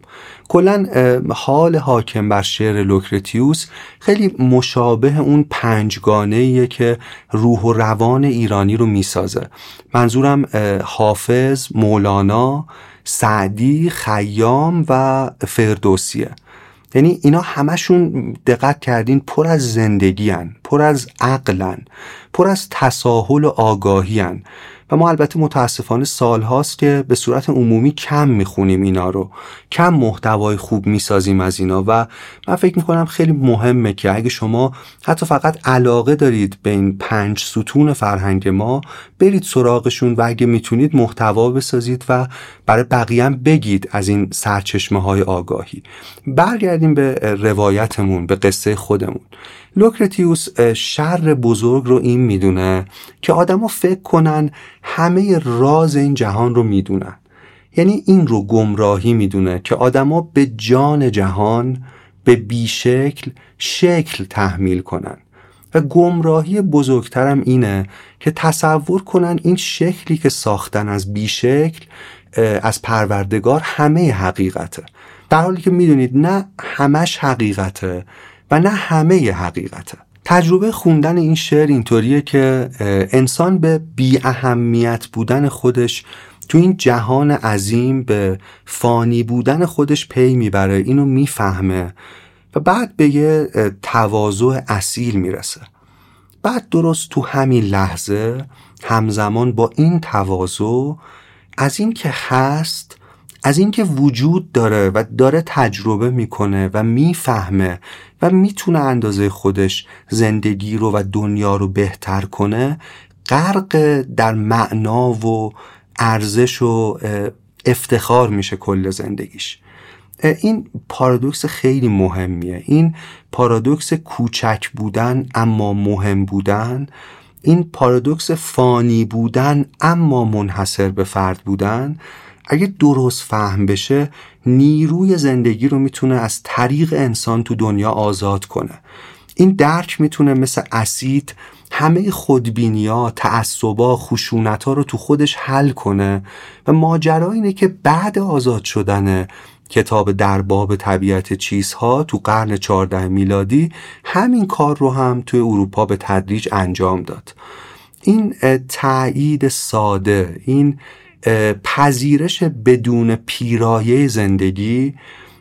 کلاً حال حاکم بر شعر لوکرتیوس خیلی مشابه اون پنجگانه‌ایه که روح و روان ایرانی رو میسازه. منظورم حافظ، مولانا، سعدی، خیام و فردوسیه. یعنی اینا همشون دقت کردین پر از زندگی هن، پر از عقلن، پر از تساهل و آگاهی هن. و ما البته متاسفانه سالهاست که به صورت عمومی کم میخونیم اینا رو، کم محتوای خوب میسازیم از اینا. و من فکر میکنم خیلی مهمه که اگه شما حتی فقط علاقه دارید به این 5 ستون فرهنگ ما، برید سراغشون و اگه میتونید محتوا بسازید و برای بقیه هم بگید از این سرچشمه های آگاهی. برگردیم به روایتمون، به قصه خودمون. لوکرتیوس شر بزرگ رو این میدونه که آدما فکر کنن همه راز این جهان رو میدونن. یعنی این رو گمراهی میدونه که آدما به جان جهان، به بیشکل شکل تحمیل کنن. و گمراهی بزرگترم اینه که تصور کنن این شکلی که ساختن از بیشکل، از پروردگار، همه حقیقته، در حالی که میدونید نه همش حقیقته و نه همه حقیقته. تجربه خوندن این شعر اینطوریه که انسان به بی اهمیت بودن خودش تو این جهان عظیم، به فانی بودن خودش پی میبره، اینو میفهمه و بعد به یه تواضع اصیل میرسه. بعد درست تو همین لحظه، همزمان با این تواضع، از این که هست، از این که وجود داره و داره تجربه میکنه و میفهمه و میتونه اندازه خودش زندگی رو و دنیا رو بهتر کنه، غرق در معنا و ارزش و افتخار میشه کل زندگیش. این پارادوکس خیلی مهمیه، این پارادوکس کوچک بودن اما مهم بودن، این پارادوکس فانی بودن اما منحصر به فرد بودن. اگه درست فهم بشه، نیروی زندگی رو میتونه از طریق انسان تو دنیا آزاد کنه. این درک میتونه مثل اسید همه خودبینی‌ها، تعصب‌ها، خشونت‌ها رو تو خودش حل کنه. و ماجرا اینه که بعد آزاد شدن کتاب در باب طبیعت چیزها تو قرن 14 میلادی، همین کار رو هم توی اروپا به تدریج انجام داد. این تأیید ساده، این پذیرش بدون پیرایه زندگی،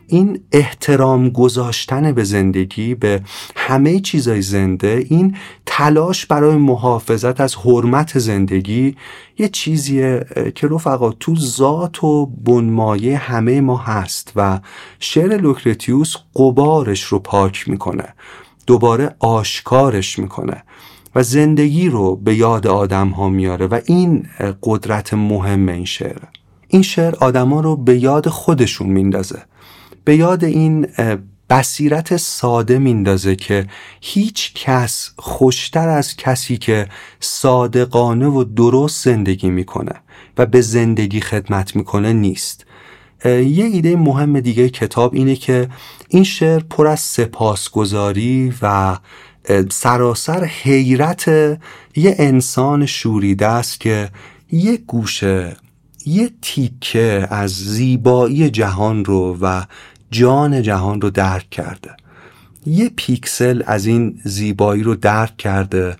این احترام گذاشتن به زندگی، به همه چیزای زنده، این تلاش برای محافظت از حرمت زندگی، یه چیزیه که رفقا تو ذات و بنمایه همه ما هست و شعر لوکرتیوس غبارش رو پاک میکنه، دوباره آشکارش میکنه و زندگی رو به یاد آدم ها میاره. و این قدرت مهم این شعره. این شعر آدم ها رو به یاد خودشون میندازه، به یاد این بصیرت ساده میندازه که هیچ کس خوشتر از کسی که صادقانه و درست زندگی میکنه و به زندگی خدمت میکنه نیست. یه ایده مهم دیگه کتاب اینه که این شعر پر از سپاسگزاری و سراسر حیرت یه انسان شوریده است که یه گوشه، یه تیکه از زیبایی جهان رو و جان جهان رو درک کرده، یه پیکسل از این زیبایی رو درک کرده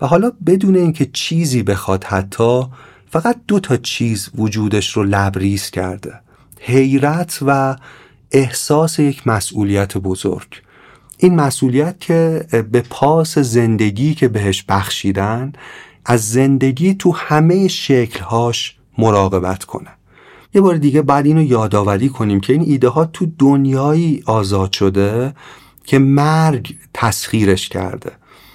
و حالا بدون اینکه چیزی بخواد، حتی فقط 2 چیز وجودش رو لبریز کرده: حیرت و احساس یک مسئولیت بزرگ. این مسئولیت که به پاس زندگی که بهش بخشیدن، از زندگی تو همه شکلهاش مراقبت کنه. یه بار دیگه بعد اینو یادآوری کنیم که این ایده ها تو دنیایی آزاد شده که مرگ تسخیرش کرده،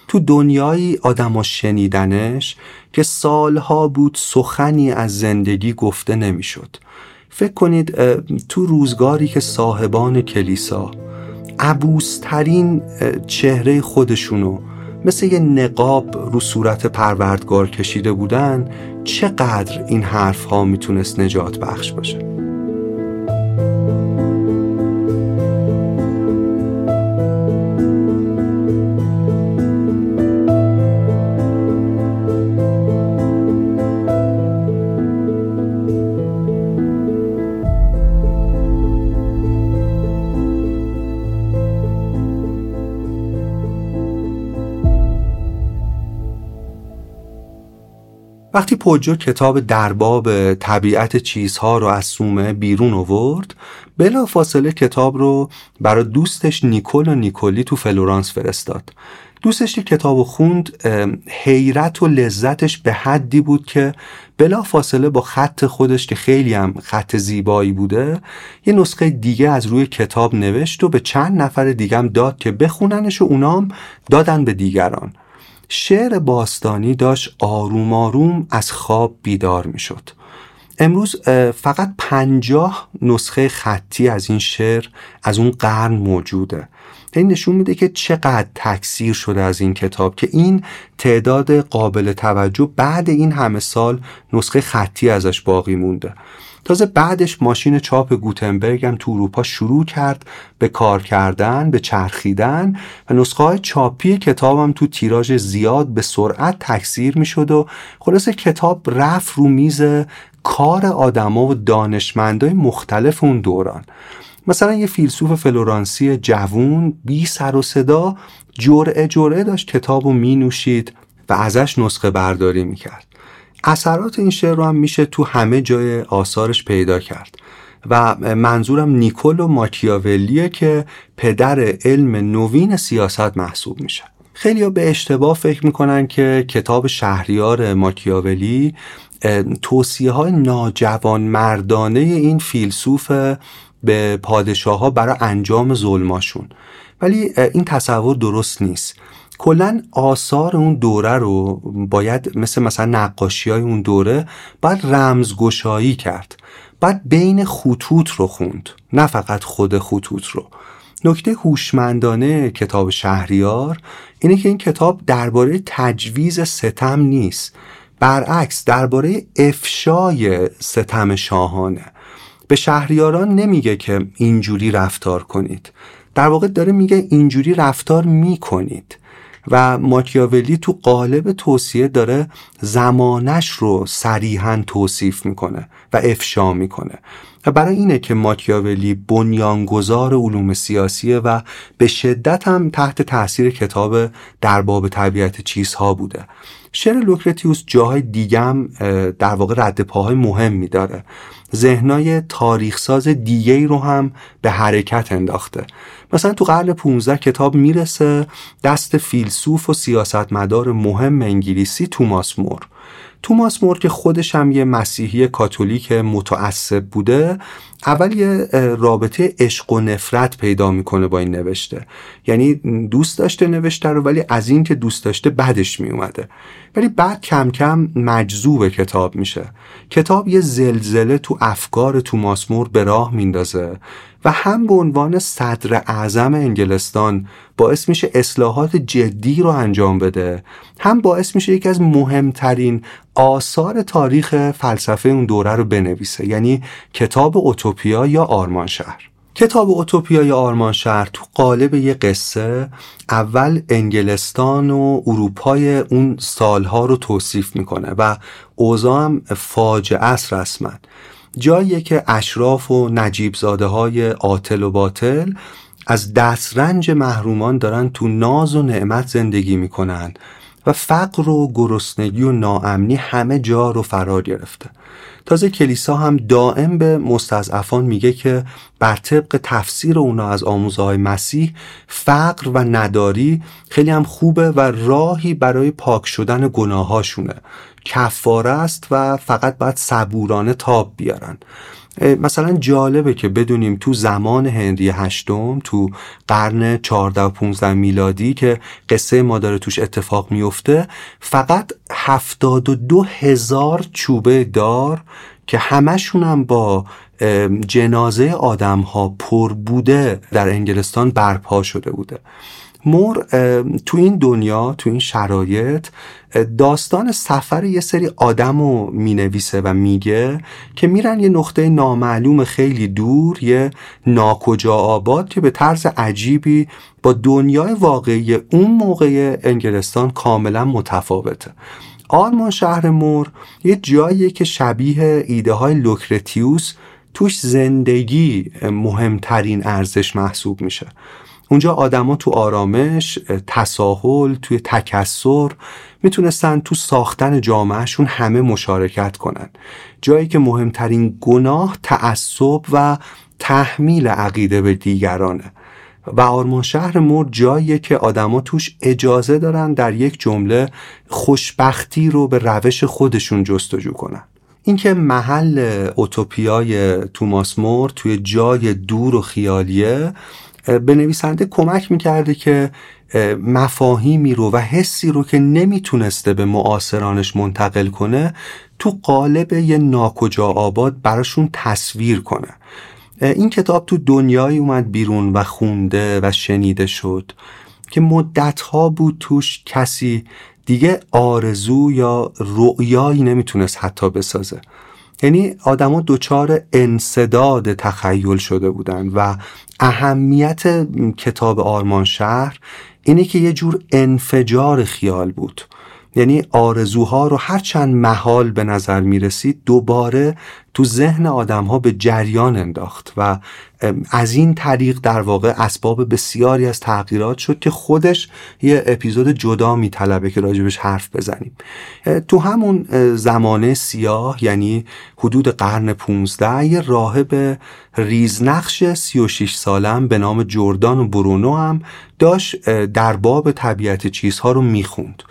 تو دنیایی آدم شنیدنش که سالها بود سخنی از زندگی گفته نمیشد. فکر کنید تو روزگاری که صاحبان کلیسا عبوسترین چهره خودشونو مثل یه نقاب رو صورت پروردگار کشیده بودن، چقدر این حرف ها میتونست نجات بخش باشه. وقتی پوجو کتاب درباب طبیعت چیزها رو از سومه بیرون آورد، بلافاصله کتاب رو برای دوستش نیکولو نیکولی تو فلورانس فرستاد. دوستش که کتاب خوند، حیرت و لذتش به حدی بود که بلافاصله با خط خودش که خیلی هم خط زیبایی بوده، یه نسخه دیگه از روی کتاب نوشت و به چند نفر دیگه هم داد که بخوننش و اونام دادن به دیگران. شعر باستانی داشت آروم آروم از خواب بیدار می شد. امروز فقط 50 نسخه خطی از این شعر از اون قرن موجوده. این نشون میده که چقدر تکثیر شده از این کتاب که این تعداد قابل توجه بعد این همه سال نسخه خطی ازش باقی مونده. تازه بعدش ماشین چاپ گوتنبرگ هم تو اروپا شروع کرد به کار کردن، به چرخیدن و نسخه‌های چاپی کتاب هم تو تیراژ زیاد به سرعت تکثیر می‌شد و خلاصه کتاب رفت رو میز کار آدما و دانشمندای مختلف اون دوران. مثلا یه فیلسوف فلورانسی جوون بی سر و صدا جرعه داشت کتابو می‌نوشید و ازش نسخه برداری می‌کرد. اثرات این شعر رو هم میشه تو همه جای آثارش پیدا کرد و منظورم نیکولو ماکیاویلیه که پدر علم نوین سیاست محسوب میشه. خیلی‌ها به اشتباه فکر میکنن که کتاب شهریار ماکیاویلی توصیه‌های ناجوانمردانه این فیلسوف به پادشاه‌ها برای انجام ظلماشون، ولی این تصور درست نیست. کلن آثار اون دوره رو باید مثلا نقاشی‌های اون دوره باید رمزگشایی کرد، باید بین خطوط رو خوند، نه فقط خود خطوط رو. نکته هوشمندانه کتاب شهریار اینه که این کتاب درباره تجویز ستم نیست، برعکس درباره افشای ستم شاهانه. به شهریاران نمیگه که اینجوری رفتار کنید، در واقع داره میگه اینجوری رفتار میکنید. و ماکیاولی تو قالب توصیه داره زمانش رو صریحاً توصیف میکنه و افشا میکنه و برای اینه که ماکیاولی بنیانگذار علوم سیاسیه و به شدت هم تحت تاثیر کتاب درباب طبیعت چیزها بوده. شعر لوکرتیوس جاهای دیگه هم در واقع رد پاهای مهمی داره، ذهنای تاریخساز دیگه‌ای رو هم به حرکت انداخته. مثلا تو قرن 15 کتاب میرسه دست فیلسوف و سیاستمدار مهم انگلیسی توماس مور که خودش هم یه مسیحی کاتولیک متعصب بوده، اول یه رابطه عشق و نفرت پیدا میکنه با این نوشته. یعنی دوست داشته نوشته رو، ولی از این که دوست داشته بدش میومده، ولی بعد کم کم مجذوب کتاب میشه. کتاب یه زلزله تو افکار توماس مور به راه میندازه و هم به عنوان صدر اعظم انگلستان باعث میشه اصلاحات جدی رو انجام بده، هم باعث میشه یکی از مهمترین آثار تاریخ فلسفه اون دوره رو بنویسه، یعنی کتاب اوتوپیا یا آرمان شهر. کتاب اوتوپیا یا آرمان شهر تو قالب یه قصه اول انگلستان و اروپای اون سالها رو توصیف میکنه و اوضاع هم فاجعه است رسما. جایی که اشراف و نجیب زاده های عاطل و باطل از دسترنج محرومان دارن تو ناز و نعمت زندگی میکنن و فقر و گرسنگی و ناامنی همه جا رو فرا گرفته. تازه کلیسا هم دائم به مستضعفان میگه که بر طبق تفسیر اونا از آموزه‌های مسیح فقر و نداری خیلی هم خوبه و راهی برای پاک شدن گناهاشونه، کفاره است و فقط باید صبورانه تاب بیارن. مثلا جالبه که بدونیم تو زمان هنری هشتم، تو قرن 14 و 15 میلادی که قصه ما داره توش اتفاق میفته، فقط 72,000 چوبه دار که همشون هم با جنازه آدم ها پر بوده در انگلستان برپا شده بوده. مور تو این دنیا، تو این شرایط، داستان سفر یه سری آدمو مینویسه و میگه که میرن یه نقطه نامعلوم خیلی دور، یه ناکجا آباد که به طرز عجیبی با دنیای واقعی اون موقع انگلستان کاملا متفاوته. آلمان شهر مور یه جاییه که شبیه ایده های لوکرتیوس توش زندگی مهمترین ارزش محسوب میشه. اونجا آدما تو آرامش، تساهل، توی تکثر میتونستن تو ساختن جامعهشون همه مشارکت کنن. جایی که مهمترین گناه تعصب و تحمیل عقیده به دیگرانه. و آرمان شهر مور جاییه که آدما توش اجازه دارن در یک جمله خوشبختی رو به روش خودشون جستجو کنن. اینکه محل اوتوپیای توماس مور توی جای دور و خیالیه، به نویسنده کمک میکرده که مفاهیمی رو و حسی رو که نمیتونسته به معاصرانش منتقل کنه تو قالب یه ناکجا آباد براشون تصویر کنه. این کتاب تو دنیای اومد بیرون و خونده و شنیده شد که مدتها بود توش کسی دیگه آرزو یا رؤیایی نمیتونست حتی بسازه. یعنی آدم ها دوچار انسداد تخیل شده بودن و اهمیت کتاب آرمان شهر اینه که یه جور انفجار خیال بود. یعنی آرزوها رو هرچند محال به نظر می رسید دوباره تو ذهن آدم ها به جریان انداخت و از این طریق در واقع اسباب بسیاری از تغییرات شد که خودش یه اپیزود جدا می طلبه که راجبش حرف بزنیم. تو همون زمانه سیاه، یعنی حدود قرن 15، یه راهب ریزنقش 36 سالم به نام جوردانو برونو هم داشت در باب طبیعت چیزها رو می خوند.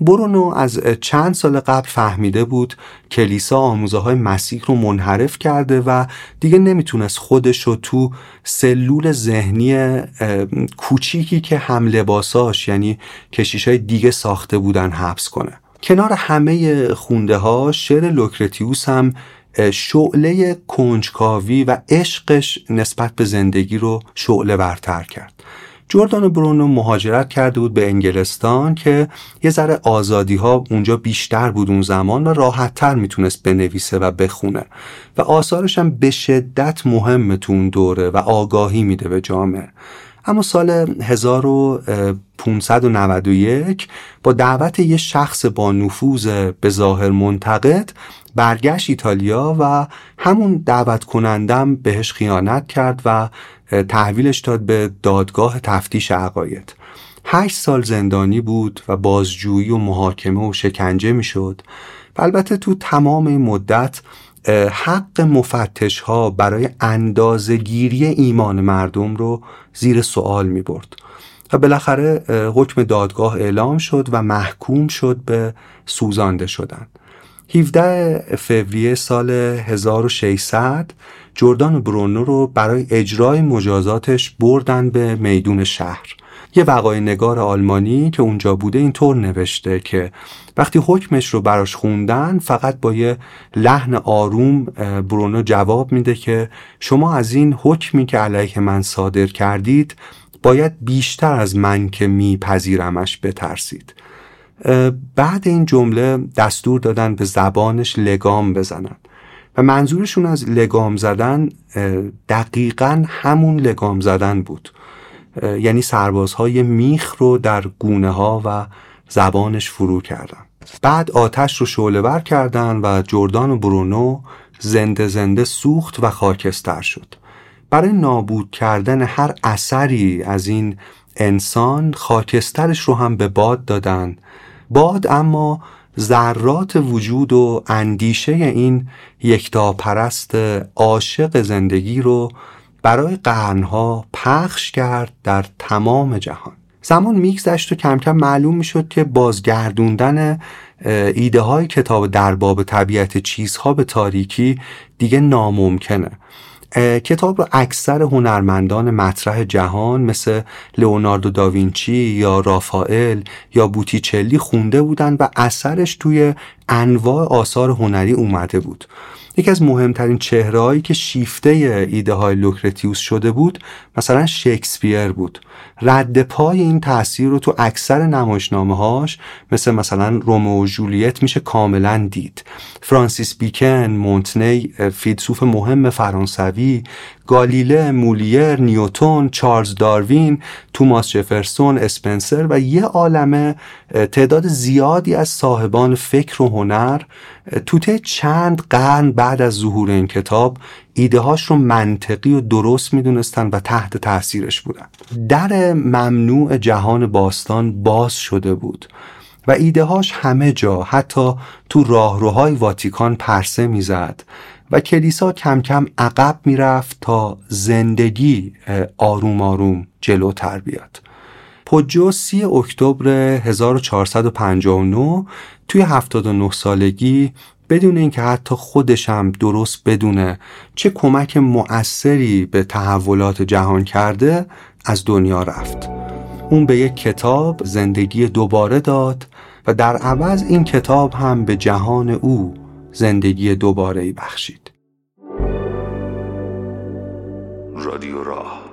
برونو از چند سال قبل فهمیده بود کلیسا آموزه های مسیح رو منحرف کرده و دیگه نمیتونست خودش رو تو سلول ذهنی کوچیکی که هم لباساش، یعنی کشیشای دیگه ساخته بودن، حبس کنه. کنار همه خونده ها شعر لوکرتیوس هم شعله کنجکاوی و عشقش نسبت به زندگی رو شعله ورتر کرد. جوردانو برونو مهاجرت کرده بود به انگلستان که یه ذره آزادی ها اونجا بیشتر بود اون زمان و راحت تر میتونست بنویسه و بخونه و آثارش هم به شدت مهمه تو اون دوره و آگاهی میده به جامعه. اما سال 1591 با دعوت یه شخص با نفوذ به ظاهر منتقد برگشت ایتالیا و همون دعوت کنندم بهش خیانت کرد و تحویلش داد به دادگاه تفتیش عقاید. 8 سال زندانی بود و بازجویی و محاکمه و شکنجه می شد. البته تو تمام این مدت حق مفتش ها برای اندازه‌گیری ایمان مردم رو زیر سوال می برد و بالاخره حکم دادگاه اعلام شد و محکوم شد به سوزانده شدن. 17 فوریه سال 1600 جوردانو برونو رو برای اجرای مجازاتش بردن به میدون شهر. یه وقایع نگار آلمانی که اونجا بوده اینطور نوشته که وقتی حکمش رو براش خوندن فقط با یه لحن آروم برونو جواب میده که شما از این حکمی که علیه من صادر کردید باید بیشتر از من که میپذیرمش بترسید. بعد این جمله دستور دادن به زبانش لگام بزنن و منظورشون از لگام زدن دقیقاً همون لگام زدن بود، یعنی سربازهای میخ رو در گونه ها و زبانش فرو کردن. بعد آتش رو شعله‌ور کردن و جوردانو برونو زنده زنده سوخت و خاکستر شد. برای نابود کردن هر اثری از این انسان خاکسترش رو هم به باد دادن. باد اما ذرات وجود و اندیشه این یکتاپرست عاشق زندگی رو برای قرنها پخش کرد در تمام جهان. زمان میگذشت و کم کم معلوم میشد که بازگردوندن ایده های کتاب در باب طبیعت چیزها به تاریکی دیگه ناممکنه. کتاب رو اکثر هنرمندان مطرح جهان مثل لئوناردو داوینچی یا رافائل یا بوتیچلی خونده بودن و اثرش توی انواع آثار هنری اومده بود. یکی از مهمترین چهرهایی که شیفته ایده های لوکرتیوس شده بود مثلا شیکسپیر بود. رد پای این تأثیر رو تو اکثر نمایشنامه‌هاش مثلا رومئو و جولیت میشه کاملا دید. فرانسیس بیکن، مونتنی، فیلسوف مهم فرانسوی، گالیله، مولیر، نیوتن، چارز داروین، توماس جفرسون، اسپنسر و یه عالمه تعداد زیادی از صاحبان فکر و هنر تو طی چند قرن بعد از ظهور این کتاب ایده‌هاش رو منطقی و درست می‌دونستن و تحت تأثیرش بودن. در ممنوع جهان باستان باز شده بود و ایده‌هاش همه جا، حتی تو راهروهای واتیکان پرسه می‌زد و کلیسا کم کم عقب میرفت تا زندگی آروم آروم جلوتر بیاد. پوجو 30 اکتبر 1459 توی 79 سالگی بدون اینکه حتی خودش هم درست بدونه چه کمک مؤثری به تحولات جهان کرده از دنیا رفت. اون به یک کتاب زندگی دوباره داد و در عوض این کتاب هم به جهان او زندگی دوباره‌ای بخشید. رادیو راه